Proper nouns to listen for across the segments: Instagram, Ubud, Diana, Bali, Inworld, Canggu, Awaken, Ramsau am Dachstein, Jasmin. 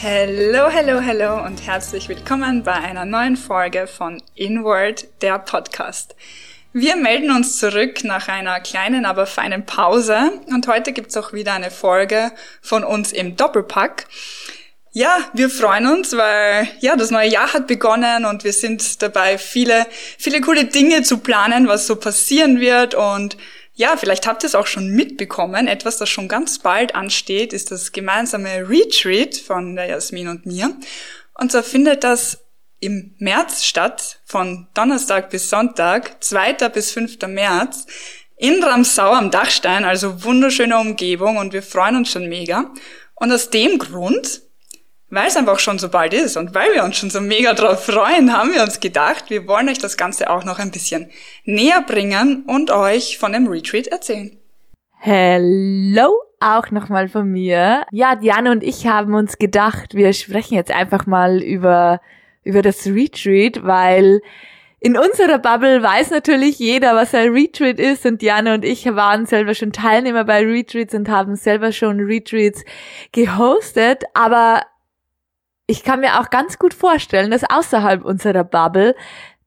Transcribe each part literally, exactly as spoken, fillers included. Hallo, hallo, hallo und herzlich willkommen bei einer neuen Folge von Inworld, der Podcast. Wir melden uns zurück nach einer kleinen, aber feinen Pause und heute gibt's auch wieder eine Folge von uns im Doppelpack. Ja, wir freuen uns, weil ja das neue Jahr hat begonnen und wir sind dabei, viele, viele coole Dinge zu planen, was so passieren wird. Und ja, vielleicht habt ihr es auch schon mitbekommen. Etwas, das schon ganz bald ansteht, ist das gemeinsame Retreat von der Jasmin und mir. Und zwar findet das im März statt, von Donnerstag bis Sonntag, zweiten bis fünften März, in Ramsau am Dachstein, also wunderschöne Umgebung und wir freuen uns schon mega. Und aus dem Grund, weil es einfach schon so bald ist und weil wir uns schon so mega drauf freuen, haben wir uns gedacht, wir wollen euch das Ganze auch noch ein bisschen näher bringen und euch von dem Retreat erzählen. Hello, auch nochmal von mir. Ja, Diana und ich haben uns gedacht, wir sprechen jetzt einfach mal über, über das Retreat, weil in unserer Bubble weiß natürlich jeder, was ein Retreat ist und Diana und ich waren selber schon Teilnehmer bei Retreats und haben selber schon Retreats gehostet, aber ich kann mir auch ganz gut vorstellen, dass außerhalb unserer Bubble,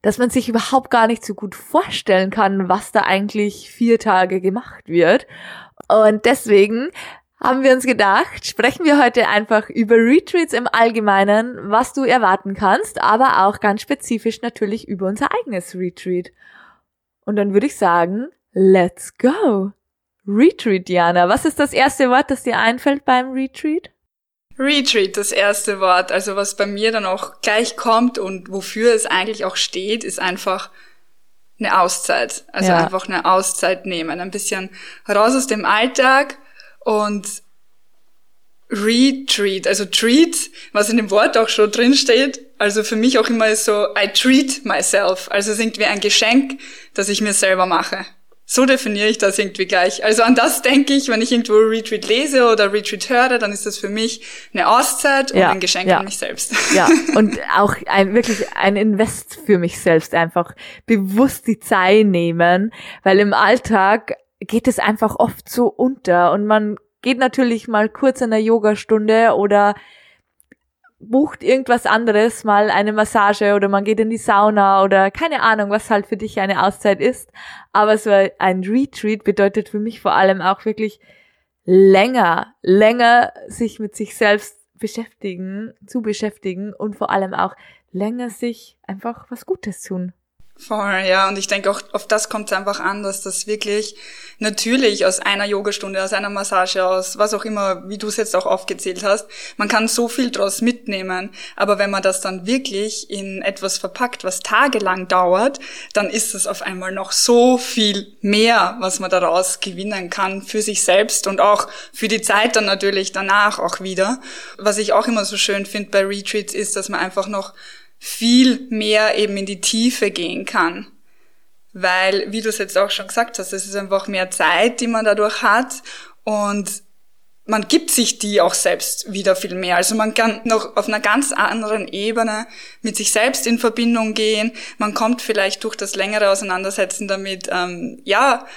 dass man sich überhaupt gar nicht so gut vorstellen kann, was da eigentlich vier Tage gemacht wird. Und deswegen haben wir uns gedacht, sprechen wir heute einfach über Retreats im Allgemeinen, was du erwarten kannst, aber auch ganz spezifisch natürlich über unser eigenes Retreat. Und dann würde ich sagen, let's go! Retreat, Diana, was ist das erste Wort, das dir einfällt beim Retreat? Retreat, das erste Wort, also was bei mir dann auch gleich kommt und wofür es eigentlich auch steht, ist einfach eine Auszeit. Also ja. einfach eine Auszeit nehmen, ein bisschen raus aus dem Alltag und Retreat, also Treat, was in dem Wort auch schon drin steht, also für mich auch immer so, I treat myself, also es ist irgendwie ein Geschenk, das ich mir selber mache. So definiere ich das irgendwie gleich. Also an das denke ich, wenn ich irgendwo Retreat lese oder Retreat höre, dann ist das für mich eine Auszeit und ja, ein Geschenk ja. an mich selbst. Ja, und auch ein wirklich ein Invest für mich selbst, einfach bewusst die Zeit nehmen, weil im Alltag geht es einfach oft so unter und man geht natürlich mal kurz in einer Yogastunde oder bucht irgendwas anderes, mal eine Massage oder man geht in die Sauna oder keine Ahnung, was halt für dich eine Auszeit ist. Aber so ein Retreat bedeutet für mich vor allem auch wirklich länger, länger sich mit sich selbst beschäftigen, zu beschäftigen und vor allem auch länger sich einfach was Gutes tun. Voll, ja, und ich denke auch, auf das kommt es einfach an, dass das wirklich natürlich aus einer Yogastunde, aus einer Massage, aus was auch immer, wie du es jetzt auch aufgezählt hast, man kann so viel draus mitnehmen, aber wenn man das dann wirklich in etwas verpackt, was tagelang dauert, dann ist es auf einmal noch so viel mehr, was man daraus gewinnen kann für sich selbst und auch für die Zeit dann natürlich danach auch wieder. Was ich auch immer so schön finde bei Retreats ist, dass man einfach noch viel mehr eben in die Tiefe gehen kann. Weil, wie du es jetzt auch schon gesagt hast, es ist einfach mehr Zeit, die man dadurch hat und man gibt sich die auch selbst wieder viel mehr. Also man kann noch auf einer ganz anderen Ebene mit sich selbst in Verbindung gehen. Man kommt vielleicht durch das längere Auseinandersetzen damit, ähm, ja,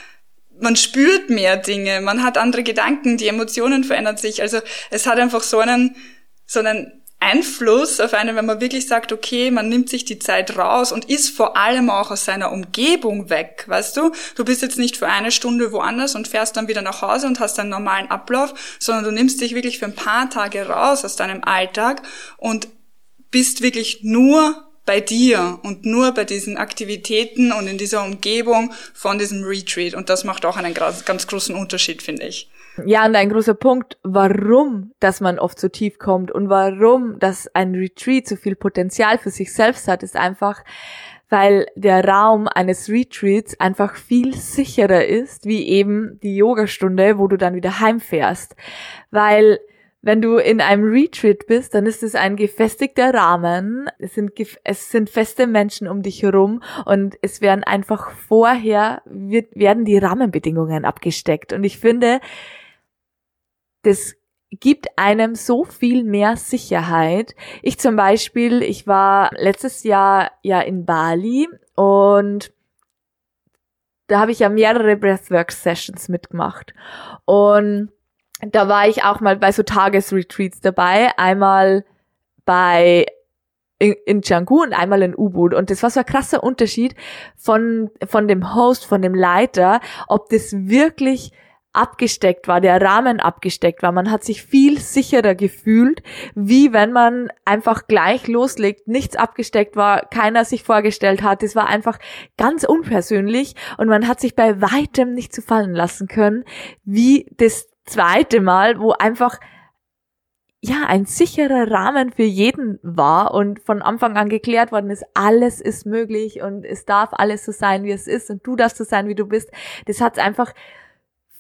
man spürt mehr Dinge, man hat andere Gedanken, die Emotionen verändern sich. Also es hat einfach so einen, so einen Einfluss auf einen, wenn man wirklich sagt, okay, man nimmt sich die Zeit raus und ist vor allem auch aus seiner Umgebung weg, weißt du? Du bist jetzt nicht für eine Stunde woanders und fährst dann wieder nach Hause und hast einen normalen Ablauf, sondern du nimmst dich wirklich für ein paar Tage raus aus deinem Alltag und bist wirklich nur bei dir und nur bei diesen Aktivitäten und in dieser Umgebung von diesem Retreat. Und das macht auch einen ganz großen Unterschied, finde ich. Ja, und ein großer Punkt, warum, dass man oft so tief kommt und warum, dass ein Retreat so viel Potenzial für sich selbst hat, ist einfach, weil der Raum eines Retreats einfach viel sicherer ist, wie eben die Yogastunde, wo du dann wieder heimfährst. Weil, wenn du in einem Retreat bist, dann ist es ein gefestigter Rahmen, es sind, es sind feste Menschen um dich herum und es werden einfach vorher, wird, werden die Rahmenbedingungen abgesteckt. Und ich finde, das gibt einem so viel mehr Sicherheit. Ich zum Beispiel, ich war letztes Jahr ja in Bali und da habe ich ja mehrere Breathwork-Sessions mitgemacht und Da war ich auch mal bei so Tagesretreats dabei, einmal bei in, in Canggu und einmal in Ubud. Und das war so ein krasser Unterschied von von dem Host, von dem Leiter, ob das wirklich abgesteckt war, der Rahmen abgesteckt war. Man hat sich viel sicherer gefühlt, wie wenn man einfach gleich loslegt, nichts abgesteckt war, keiner sich vorgestellt hat. Es war einfach ganz unpersönlich und man hat sich bei weitem nicht zu fallen lassen können, wie das zweite Mal, wo einfach ja ein sicherer Rahmen für jeden war und von Anfang an geklärt worden ist, alles ist möglich und es darf alles so sein, wie es ist und du darfst so sein, wie du bist. Das hat es einfach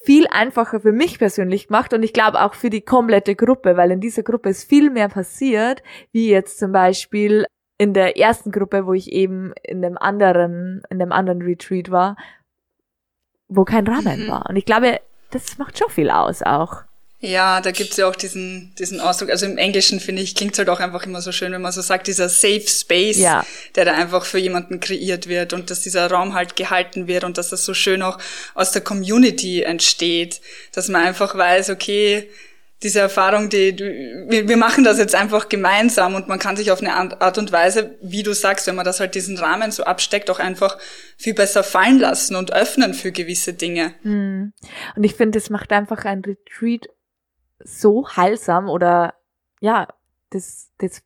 viel einfacher für mich persönlich gemacht und ich glaube auch für die komplette Gruppe, weil in dieser Gruppe ist viel mehr passiert, wie jetzt zum Beispiel in der ersten Gruppe, wo ich eben in dem anderen, in dem anderen Retreat war, wo kein Rahmen mhm. war. Und ich glaube, das macht schon viel aus auch. Ja, da gibt's ja auch diesen diesen Ausdruck, also im Englischen, finde ich, klingt's halt auch einfach immer so schön, wenn man so sagt, dieser Safe Space, ja. der da einfach für jemanden kreiert wird und dass dieser Raum halt gehalten wird und dass das so schön auch aus der Community entsteht, dass man einfach weiß, okay, diese Erfahrung, die wir, wir machen das jetzt einfach gemeinsam und man kann sich auf eine Art und Weise, wie du sagst, wenn man das halt diesen Rahmen so absteckt, auch einfach viel besser fallen lassen und öffnen für gewisse Dinge. Und ich finde, das macht einfach ein Retreat so heilsam oder ja, das, das,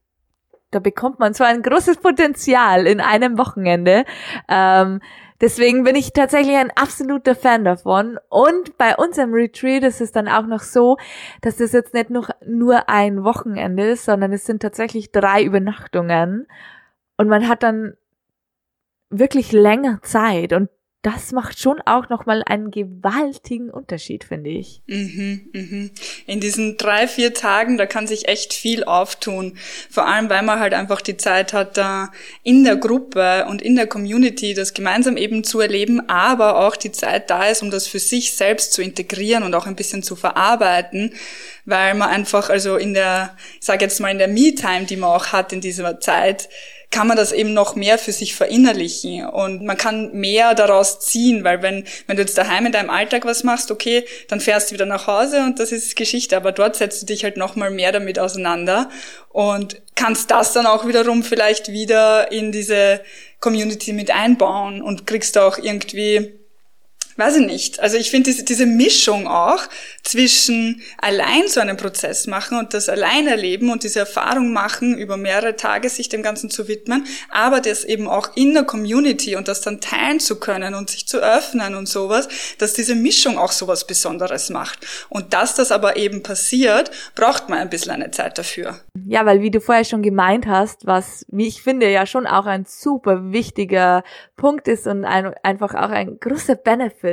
da bekommt man so ein großes Potenzial in einem Wochenende. Ähm, deswegen bin ich tatsächlich ein absoluter Fan davon. Und bei unserem Retreat ist es dann auch noch so, dass das jetzt nicht noch nur ein Wochenende ist, sondern es sind tatsächlich drei Übernachtungen und man hat dann wirklich länger Zeit und das macht schon auch nochmal einen gewaltigen Unterschied, finde ich. Mhm, mhm. In diesen drei, vier Tagen, da kann sich echt viel auftun. Vor allem, weil man halt einfach die Zeit hat, da in der Gruppe und in der Community das gemeinsam eben zu erleben, aber auch die Zeit da ist, um das für sich selbst zu integrieren und auch ein bisschen zu verarbeiten, weil man einfach, also in der, ich sage jetzt mal in der Me-Time, die man auch hat in dieser Zeit, kann man das eben noch mehr für sich verinnerlichen und man kann mehr daraus ziehen, weil wenn wenn du jetzt daheim in deinem Alltag was machst, okay, dann fährst du wieder nach Hause und das ist Geschichte, aber dort setzt du dich halt nochmal mehr damit auseinander und kannst das dann auch wiederum vielleicht wieder in diese Community mit einbauen und kriegst da auch irgendwie, weiß ich nicht, also ich finde diese, diese Mischung auch zwischen allein so einen Prozess machen und das allein erleben und diese Erfahrung machen, über mehrere Tage sich dem Ganzen zu widmen, aber das eben auch in der Community und das dann teilen zu können und sich zu öffnen und sowas, dass diese Mischung auch sowas Besonderes macht. Und dass das aber eben passiert, braucht man ein bisschen eine Zeit dafür. Ja, weil wie du vorher schon gemeint hast, was, wie ich finde, ja schon auch ein super wichtiger Punkt ist und ein, einfach auch ein großer Benefit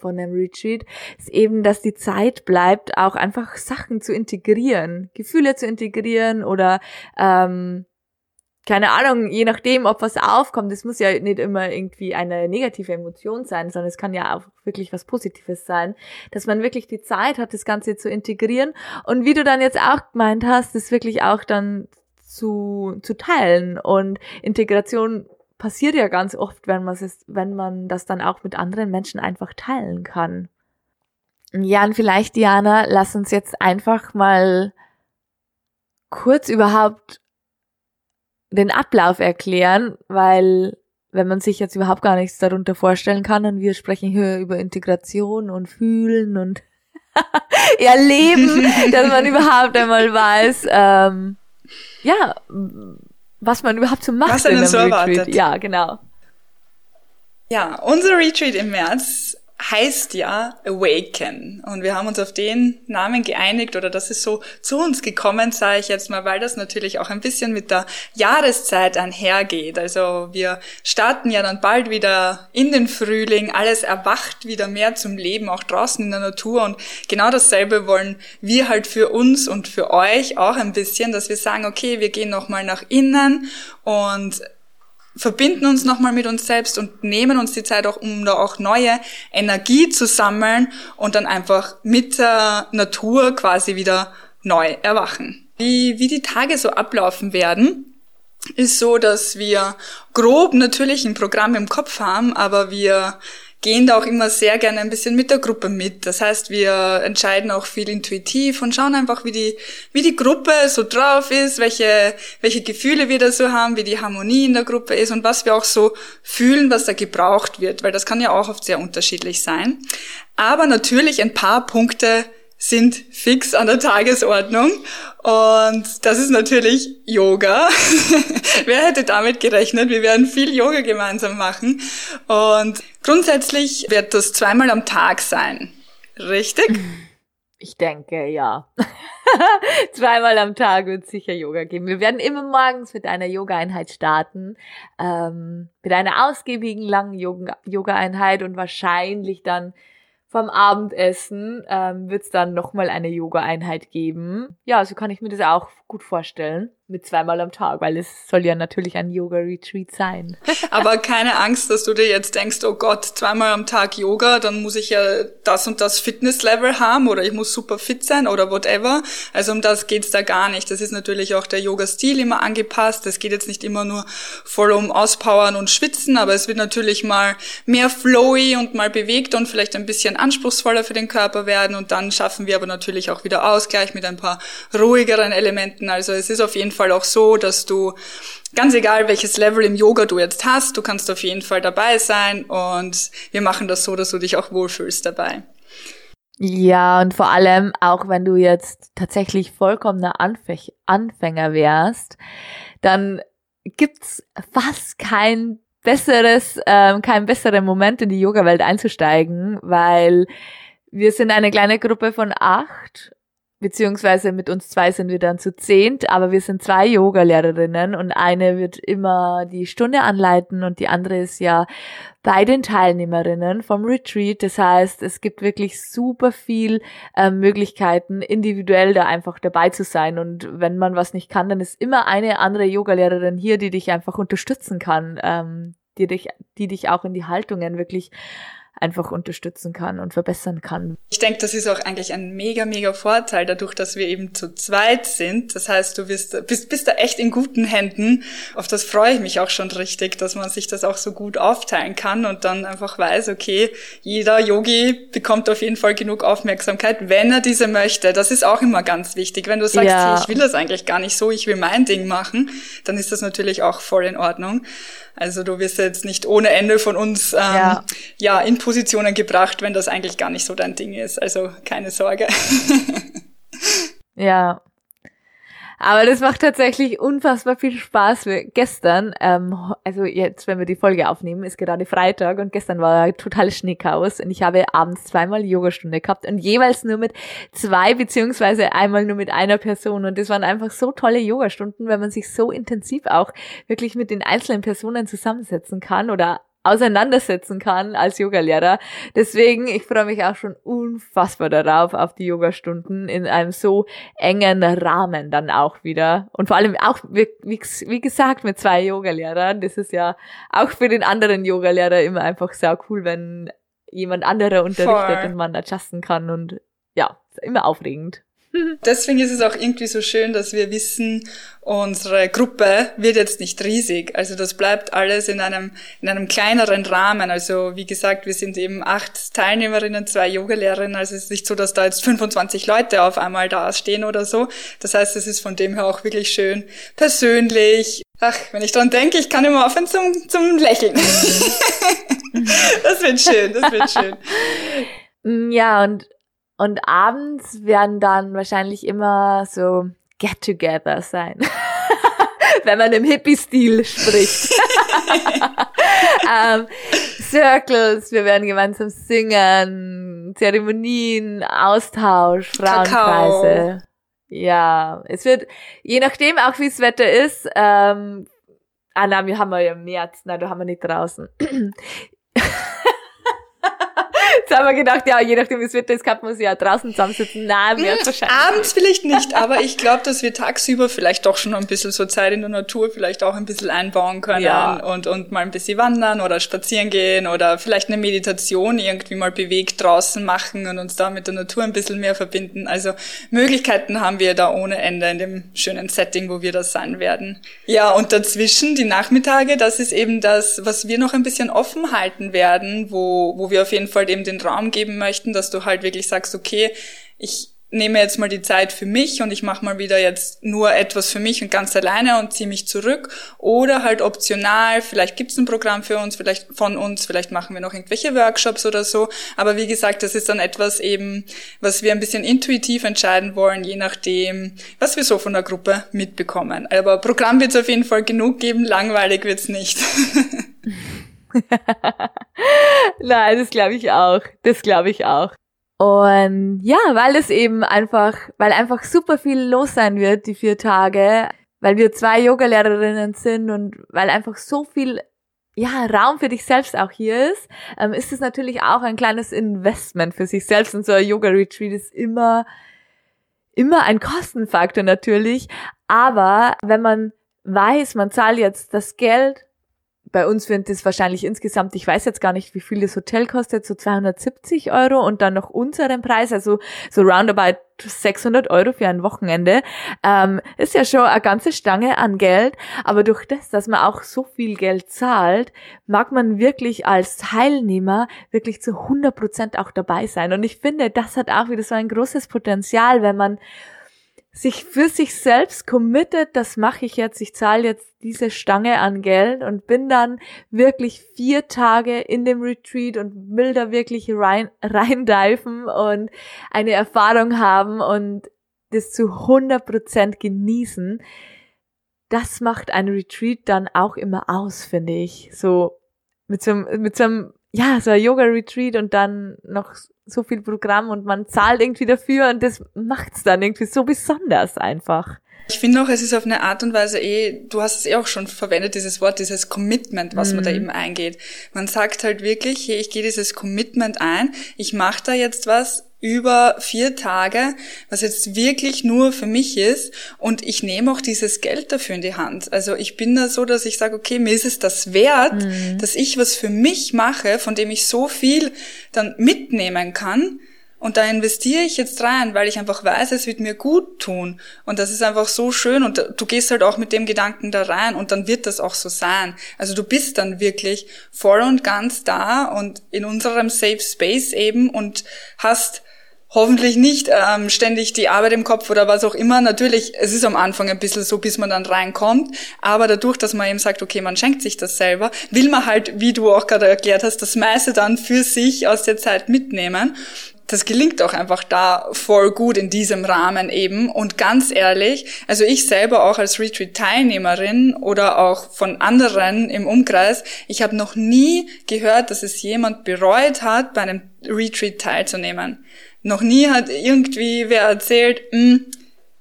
von dem Retreat, ist eben, dass die Zeit bleibt, auch einfach Sachen zu integrieren, Gefühle zu integrieren oder ähm, keine Ahnung, je nachdem, ob was aufkommt. Das muss ja nicht immer irgendwie eine negative Emotion sein, sondern es kann ja auch wirklich was Positives sein, dass man wirklich die Zeit hat, das Ganze zu integrieren und wie du dann jetzt auch gemeint hast, das wirklich auch dann zu, zu teilen und Integration passiert ja ganz oft, wenn man es, wenn man das dann auch mit anderen Menschen einfach teilen kann. Ja, und vielleicht, Diana, lass uns jetzt einfach mal kurz überhaupt den Ablauf erklären, weil wenn man sich jetzt überhaupt gar nichts darunter vorstellen kann und wir sprechen hier über Integration und Fühlen und Erleben, dass man überhaupt einmal weiß, ähm, ja, was man überhaupt so macht in einem so Retreat. Erwartet. Ja, genau. Ja, unser Retreat im März heißt ja Awaken. Und wir haben uns auf den Namen geeinigt oder das ist so zu uns gekommen, sage ich jetzt mal, weil das natürlich auch ein bisschen mit der Jahreszeit einhergeht. Also wir starten ja dann bald wieder in den Frühling, alles erwacht wieder mehr zum Leben, auch draußen in der Natur und genau dasselbe wollen wir halt für uns und für euch auch ein bisschen, dass wir sagen, okay, wir gehen nochmal nach innen und verbinden uns nochmal mit uns selbst und nehmen uns die Zeit auch, um da auch neue Energie zu sammeln und dann einfach mit der Natur quasi wieder neu erwachen. Wie, wie die Tage so ablaufen werden, ist so, dass wir grob natürlich ein Programm im Kopf haben, aber wir gehen da auch immer sehr gerne ein bisschen mit der Gruppe mit. Das heißt, wir entscheiden auch viel intuitiv und schauen einfach, wie die wie die Gruppe so drauf ist, welche welche Gefühle wir da so haben, wie die Harmonie in der Gruppe ist und was wir auch so fühlen, was da gebraucht wird, weil das kann ja auch oft sehr unterschiedlich sein. Aber natürlich ein paar Punkte sind fix an der Tagesordnung und das ist natürlich Yoga. Wer hätte damit gerechnet? Wir werden viel Yoga gemeinsam machen und grundsätzlich wird das zweimal am Tag sein, richtig? Ich denke, ja. Zweimal am Tag wird es sicher Yoga geben. Wir werden immer morgens mit einer Yoga-Einheit starten, ähm, mit einer ausgiebigen, langen Yoga-Einheit und wahrscheinlich dann vom Abendessen ähm, wird es dann nochmal eine Yoga-Einheit geben. Ja, so kann ich mir das auch gut vorstellen, mit zweimal am Tag, weil es soll ja natürlich ein Yoga-Retreat sein. Aber keine Angst, dass du dir jetzt denkst, oh Gott, zweimal am Tag Yoga, dann muss ich ja das und das Fitness-Level haben oder ich muss super fit sein oder whatever. Also um das geht's da gar nicht. Das ist natürlich auch der Yoga-Stil immer angepasst. Es geht jetzt nicht immer nur voll um Auspowern und Schwitzen, aber es wird natürlich mal mehr flowy und mal bewegt und vielleicht ein bisschen anspruchsvoller für den Körper werden und dann schaffen wir aber natürlich auch wieder Ausgleich mit ein paar ruhigeren Elementen. Also es ist auf jeden Fall auch so, dass du, ganz egal welches Level im Yoga du jetzt hast, du kannst auf jeden Fall dabei sein und wir machen das so, dass du dich auch wohlfühlst dabei. Ja, und vor allem auch wenn du jetzt tatsächlich vollkommener Anf- Anfänger wärst, dann gibt's fast kein besseres, ähm, keinen besseren Moment in die Yoga-Welt einzusteigen, weil wir sind eine kleine Gruppe von acht, beziehungsweise mit uns zwei sind wir dann zu zehnt, aber wir sind zwei Yoga-Lehrerinnen und eine wird immer die Stunde anleiten und die andere ist ja bei den Teilnehmerinnen vom Retreat. Das heißt, es gibt wirklich super viel äh, Möglichkeiten, individuell da einfach dabei zu sein. Und wenn man was nicht kann, dann ist immer eine andere Yogalehrerin hier, die dich einfach unterstützen kann, ähm, die dich, die dich auch in die Haltungen wirklich einfach unterstützen kann und verbessern kann. Ich denke, das ist auch eigentlich ein mega, mega Vorteil, dadurch, dass wir eben zu zweit sind. Das heißt, du bist, bist, bist da echt in guten Händen. Auf das freue ich mich auch schon richtig, dass man sich das auch so gut aufteilen kann und dann einfach weiß, okay, jeder Yogi bekommt auf jeden Fall genug Aufmerksamkeit, wenn er diese möchte. Das ist auch immer ganz wichtig. Wenn du sagst, ja, hey, ich will das eigentlich gar nicht so, ich will mein Ding machen, dann ist das natürlich auch voll in Ordnung. Also du wirst jetzt nicht ohne Ende von uns ähm, ja. ja in Positionen gebracht, wenn das eigentlich gar nicht so dein Ding ist. Also keine Sorge. Ja, aber das macht tatsächlich unfassbar viel Spaß. Wir, gestern, ähm, also jetzt, wenn wir die Folge aufnehmen, ist gerade Freitag und gestern war total Schneechaos und ich habe abends zweimal Yogastunde gehabt und jeweils nur mit zwei beziehungsweise einmal nur mit einer Person und das waren einfach so tolle Yogastunden, weil man sich so intensiv auch wirklich mit den einzelnen Personen zusammensetzen kann oder auseinandersetzen kann als Yogalehrer. Deswegen, ich freue mich auch schon unfassbar darauf, auf die Yogastunden in einem so engen Rahmen dann auch wieder. Und vor allem auch, wie, wie gesagt, mit zwei Yogalehrern. Das ist ja auch für den anderen Yogalehrer immer einfach sehr cool, wenn jemand anderer unterrichtet Voll. Und man adjusten kann. Und ja, ist immer aufregend. Deswegen ist es auch irgendwie so schön, dass wir wissen, unsere Gruppe wird jetzt nicht riesig. Also das bleibt alles in einem in einem kleineren Rahmen. Also wie gesagt, wir sind eben acht Teilnehmerinnen, zwei Yogalehrerinnen. Also es ist nicht so, dass da jetzt fünfundzwanzig Leute auf einmal da stehen oder so. Das heißt, es ist von dem her auch wirklich schön persönlich. Ach, wenn ich dran denke, ich kann immer aufhören zum, zum Lächeln. Das wird schön, das wird schön. Ja, und Und abends werden dann wahrscheinlich immer so Get-Together sein, wenn man im Hippie-Stil spricht. ähm, Circles, wir werden gemeinsam singen, Zeremonien, Austausch, Frauenkreise. Ja, es wird, je nachdem auch wie das Wetter ist, ähm, ah nein, wir haben ja im März, nein, da haben wir nicht draußen. Jetzt haben wir gedacht, ja, je nachdem, wie es Wetter ist, kann man sich ja draußen zusammensitzen. Nein, wäre es wahrscheinlich. Abends vielleicht nicht, aber ich glaube, dass wir tagsüber vielleicht doch schon ein bisschen so Zeit in der Natur vielleicht auch ein bisschen einbauen können, ja, und, und mal ein bisschen wandern oder spazieren gehen oder vielleicht eine Meditation irgendwie mal bewegt draußen machen und uns da mit der Natur ein bisschen mehr verbinden. Also Möglichkeiten haben wir da ohne Ende in dem schönen Setting, wo wir da sein werden. Ja, und dazwischen die Nachmittage, das ist eben das, was wir noch ein bisschen offen halten werden, wo, wo wir auf jeden Fall eben den Raum geben möchten, dass du halt wirklich sagst, okay, ich nehme jetzt mal die Zeit für mich und ich mache mal wieder jetzt nur etwas für mich und ganz alleine und ziehe mich zurück. Oder halt optional, vielleicht gibt's ein Programm für uns, vielleicht von uns, vielleicht machen wir noch irgendwelche Workshops oder so. Aber wie gesagt, das ist dann etwas eben, was wir ein bisschen intuitiv entscheiden wollen, je nachdem, was wir so von der Gruppe mitbekommen. Aber Programm wird's auf jeden Fall genug geben, langweilig wird's nicht. Nein, das glaube ich auch. Das glaube ich auch. Und ja, weil es eben einfach, weil einfach super viel los sein wird, die vier Tage, weil wir zwei Yogalehrerinnen sind und weil einfach so viel, ja, Raum für dich selbst auch hier ist, ähm, ist es natürlich auch ein kleines Investment für sich selbst. Und so ein Yoga-Retreat ist immer, immer ein Kostenfaktor natürlich. Aber wenn man weiß, man zahlt jetzt das Geld, bei uns wird das wahrscheinlich insgesamt, ich weiß jetzt gar nicht, wie viel das Hotel kostet, so zweihundertsiebzig Euro und dann noch unseren Preis, also so roundabout sechshundert Euro für ein Wochenende, ähm, ist ja schon eine ganze Stange an Geld, aber durch das, dass man auch so viel Geld zahlt, mag man wirklich als Teilnehmer wirklich zu hundert Prozent auch dabei sein. Und ich finde, das hat auch wieder so ein großes Potenzial, wenn man sich für sich selbst committet, das mache ich jetzt, ich zahle jetzt diese Stange an Geld und bin dann wirklich vier Tage in dem Retreat und will da wirklich rein, reindeifen und eine Erfahrung haben und das zu hundert Prozent genießen. Das macht ein Retreat dann auch immer aus, finde ich. So, mit so einem, mit so einem, ja, so ein Yoga-Retreat und dann noch so viel Programm und man zahlt irgendwie dafür und das macht's dann irgendwie so besonders einfach. Ich finde auch, es ist auf eine Art und Weise eh, du hast es eh auch schon verwendet, dieses Wort, dieses Commitment, was mhm. man da eben eingeht. Man sagt halt wirklich, hey, ich gehe dieses Commitment ein, ich mache da jetzt was über vier Tage, was jetzt wirklich nur für mich ist und ich nehme auch dieses Geld dafür in die Hand. Also ich bin da so, dass ich sage, okay, mir ist es das wert, mhm. dass ich was für mich mache, von dem ich so viel dann mitnehmen kann. Und da investiere ich jetzt rein, weil ich einfach weiß, es wird mir gut tun. Und das ist einfach so schön. Und du gehst halt auch mit dem Gedanken da rein und dann wird das auch so sein. Also du bist dann wirklich voll und ganz da und in unserem Safe Space eben und hast hoffentlich nicht ähm, ständig die Arbeit im Kopf oder was auch immer. Natürlich, es ist am Anfang ein bisschen so, bis man dann reinkommt. Aber dadurch, dass man eben sagt, okay, man schenkt sich das selber, will man halt, wie du auch gerade erklärt hast, das meiste dann für sich aus der Zeit mitnehmen. Das gelingt auch einfach da voll gut in diesem Rahmen eben. Und ganz ehrlich, also ich selber auch als Retreat-Teilnehmerin oder auch von anderen im Umkreis, ich habe noch nie gehört, dass es jemand bereut hat, bei einem Retreat teilzunehmen. Noch nie hat irgendwie wer erzählt,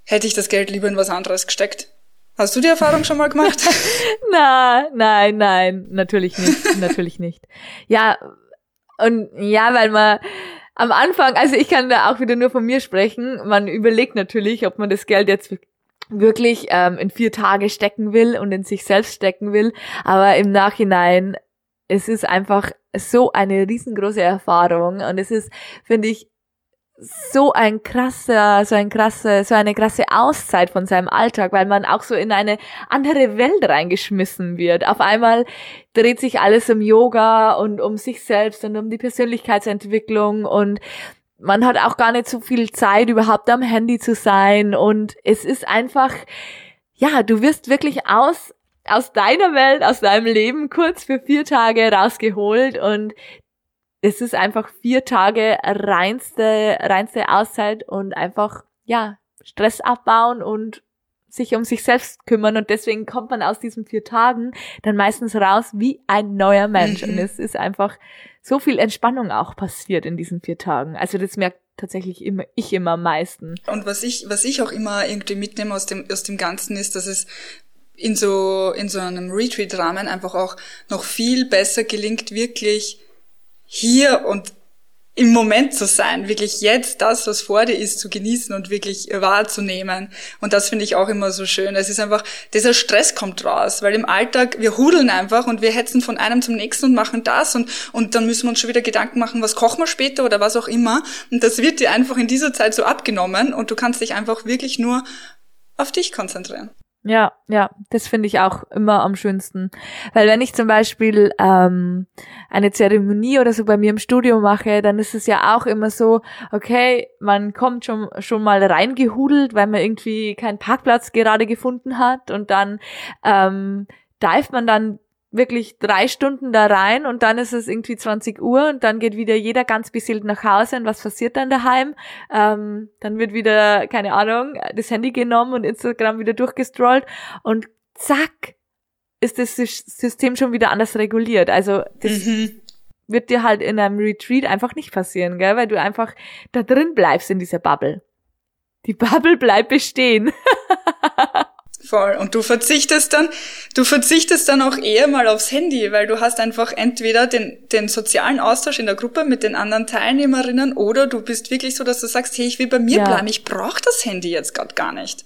hätte ich das Geld lieber in was anderes gesteckt. Hast du die Erfahrung schon mal gemacht? Na, nein, nein, natürlich nicht, natürlich nicht. Ja, und ja, weil man... Am Anfang, also ich kann da auch wieder nur von mir sprechen, man überlegt natürlich, ob man das Geld jetzt wirklich ähm, in vier Tage stecken will und in sich selbst stecken will, aber im Nachhinein, es ist einfach so eine riesengroße Erfahrung und es ist, finde ich, so ein krasser, so ein krasser, so eine krasse Auszeit von seinem Alltag, weil man auch so in eine andere Welt reingeschmissen wird. Auf einmal dreht sich alles um Yoga und um sich selbst und um die Persönlichkeitsentwicklung und man hat auch gar nicht so viel Zeit, überhaupt am Handy zu sein und es ist einfach, ja, du wirst wirklich aus, aus deiner Welt, aus deinem Leben kurz für vier Tage rausgeholt und es ist einfach vier Tage reinste, reinste Auszeit und einfach, ja, Stress abbauen und sich um sich selbst kümmern. Und deswegen kommt man aus diesen vier Tagen dann meistens raus wie ein neuer Mensch. Mhm. Und es ist einfach so viel Entspannung auch passiert in diesen vier Tagen. Also das merkt tatsächlich immer ich immer am meisten. Und was ich, was ich auch immer irgendwie mitnehme aus dem, aus dem Ganzen ist, dass es in so, in so einem Retreat-Rahmen einfach auch noch viel besser gelingt, wirklich hier und im Moment zu sein, wirklich jetzt das, was vor dir ist, zu genießen und wirklich wahrzunehmen. Und das finde ich auch immer so schön. Es ist einfach, dieser Stress kommt raus, weil im Alltag, wir hudeln einfach und wir hetzen von einem zum nächsten und machen das und, und dann müssen wir uns schon wieder Gedanken machen, was kochen wir später oder was auch immer. Und das wird dir einfach in dieser Zeit so abgenommen und du kannst dich einfach wirklich nur auf dich konzentrieren. Ja, ja, das finde ich auch immer am schönsten, weil wenn ich zum Beispiel ähm, eine Zeremonie oder so bei mir im Studio mache, dann ist es ja auch immer so, okay, man kommt schon schon mal reingehudelt, weil man irgendwie keinen Parkplatz gerade gefunden hat und dann ähm, dive man dann wirklich drei Stunden da rein und dann ist es irgendwie zwanzig Uhr und dann geht wieder jeder ganz beseelt nach Hause und was passiert dann daheim? Ähm, dann wird wieder, keine Ahnung, das Handy genommen und Instagram wieder durchgestrollt und zack, ist das System schon wieder anders reguliert. Also das mhm. wird dir halt in einem Retreat einfach nicht passieren, gell? Weil du einfach da drin bleibst in dieser Bubble. Die Bubble bleibt bestehen. Voll. Und du verzichtest dann, du verzichtest dann auch eher mal aufs Handy, weil du hast einfach entweder den, den sozialen Austausch in der Gruppe mit den anderen Teilnehmerinnen oder du bist wirklich so, dass du sagst, hey, ich will bei mir ja. bleiben, ich brauche das Handy jetzt gerade gar nicht.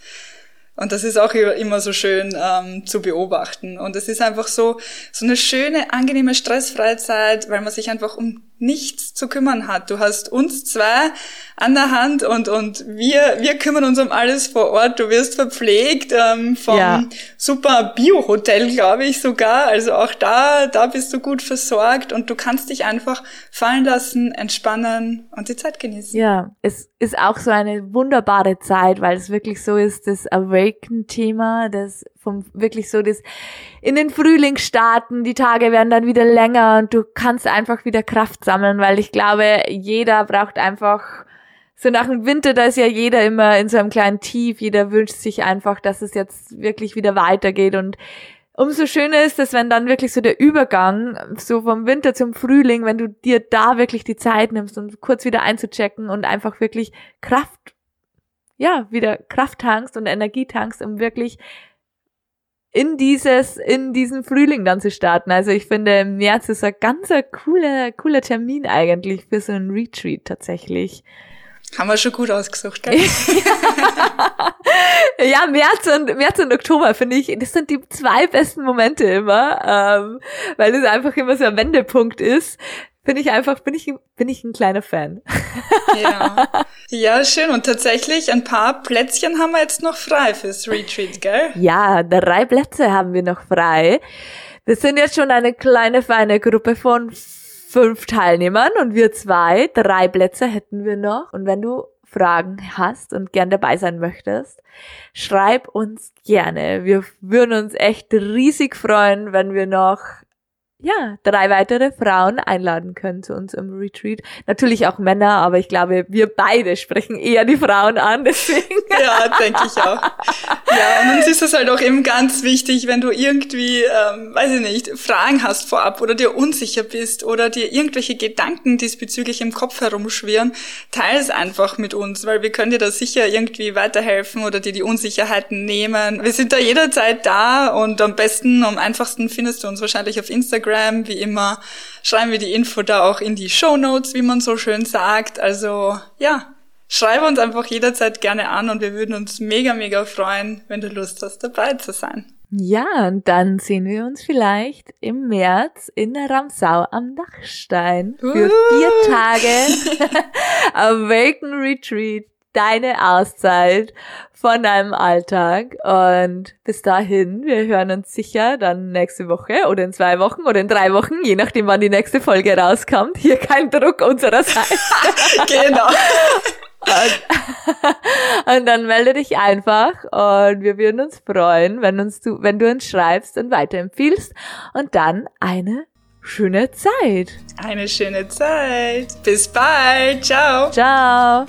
Und das ist auch immer so schön ähm, zu beobachten. Und es ist einfach so, so eine schöne, angenehme, stressfreie Zeit, weil man sich einfach um nichts zu kümmern hat. Du hast uns zwei an der Hand und und wir wir kümmern uns um alles vor Ort. Du wirst verpflegt ähm, vom ja. super Bio-Hotel, glaube ich sogar. Also auch da da bist du gut versorgt und du kannst dich einfach fallen lassen, entspannen und die Zeit genießen. Ja, es ist auch so eine wunderbare Zeit, weil es wirklich so ist, das Awaken-Thema, das vom wirklich so das in den Frühling starten, die Tage werden dann wieder länger und du kannst einfach wieder Kraft sammeln, weil ich glaube, jeder braucht einfach, so nach dem Winter, da ist ja jeder immer in so einem kleinen Tief, jeder wünscht sich einfach, dass es jetzt wirklich wieder weitergeht und umso schöner ist es, wenn dann wirklich so der Übergang, so vom Winter zum Frühling, wenn du dir da wirklich die Zeit nimmst, um kurz wieder einzuchecken und einfach wirklich Kraft, ja, wieder Kraft tankst und Energie tankst, um wirklich in dieses, in diesen Frühling dann zu starten. Also ich finde, im März ist ein ganzer cooler, cooler Termin eigentlich für so einen Retreat tatsächlich. Haben wir schon gut ausgesucht, gell? Ja, März und, März und Oktober finde ich, das sind die zwei besten Momente immer, ähm, weil es einfach immer so ein Wendepunkt ist. Bin ich einfach, bin ich, bin ich ein kleiner Fan. Ja. Ja, schön. Und tatsächlich ein paar Plätzchen haben wir jetzt noch frei fürs Retreat, gell? Ja, drei Plätze haben wir noch frei. Wir sind jetzt schon eine kleine, feine Gruppe von fünf Teilnehmern und wir zwei, drei Plätze hätten wir noch. Und wenn du Fragen hast und gern dabei sein möchtest, schreib uns gerne. Wir würden uns echt riesig freuen, wenn wir noch ja, drei weitere Frauen einladen können zu uns im Retreat. Natürlich auch Männer, aber ich glaube, wir beide sprechen eher die Frauen an, deswegen. Ja, denke ich auch. Ja, und uns ist es halt auch eben ganz wichtig, wenn du irgendwie, ähm, weiß ich nicht, Fragen hast vorab oder dir unsicher bist oder dir irgendwelche Gedanken diesbezüglich im Kopf herumschwirren, teile es einfach mit uns, weil wir können dir da sicher irgendwie weiterhelfen oder dir die Unsicherheiten nehmen. Wir sind da jederzeit da und am besten, am einfachsten findest du uns wahrscheinlich auf Instagram. Wie immer schreiben wir die Info da auch in die Shownotes, wie man so schön sagt. Also ja, schreibe uns einfach jederzeit gerne an und wir würden uns mega, mega freuen, wenn du Lust hast, dabei zu sein. Ja, und dann sehen wir uns vielleicht im März in Ramsau am Dachstein für vier Tage Awaken Retreat, deine Auszeit von deinem Alltag und bis dahin, wir hören uns sicher dann nächste Woche oder in zwei Wochen oder in drei Wochen, je nachdem wann die nächste Folge rauskommt. Hier kein Druck unsererseits. Genau. Und, und dann melde dich einfach und wir würden uns freuen, wenn uns du, wenn du uns schreibst und weiterempfiehlst und dann eine schöne Zeit. Eine schöne Zeit. Bis bald. Ciao. Ciao.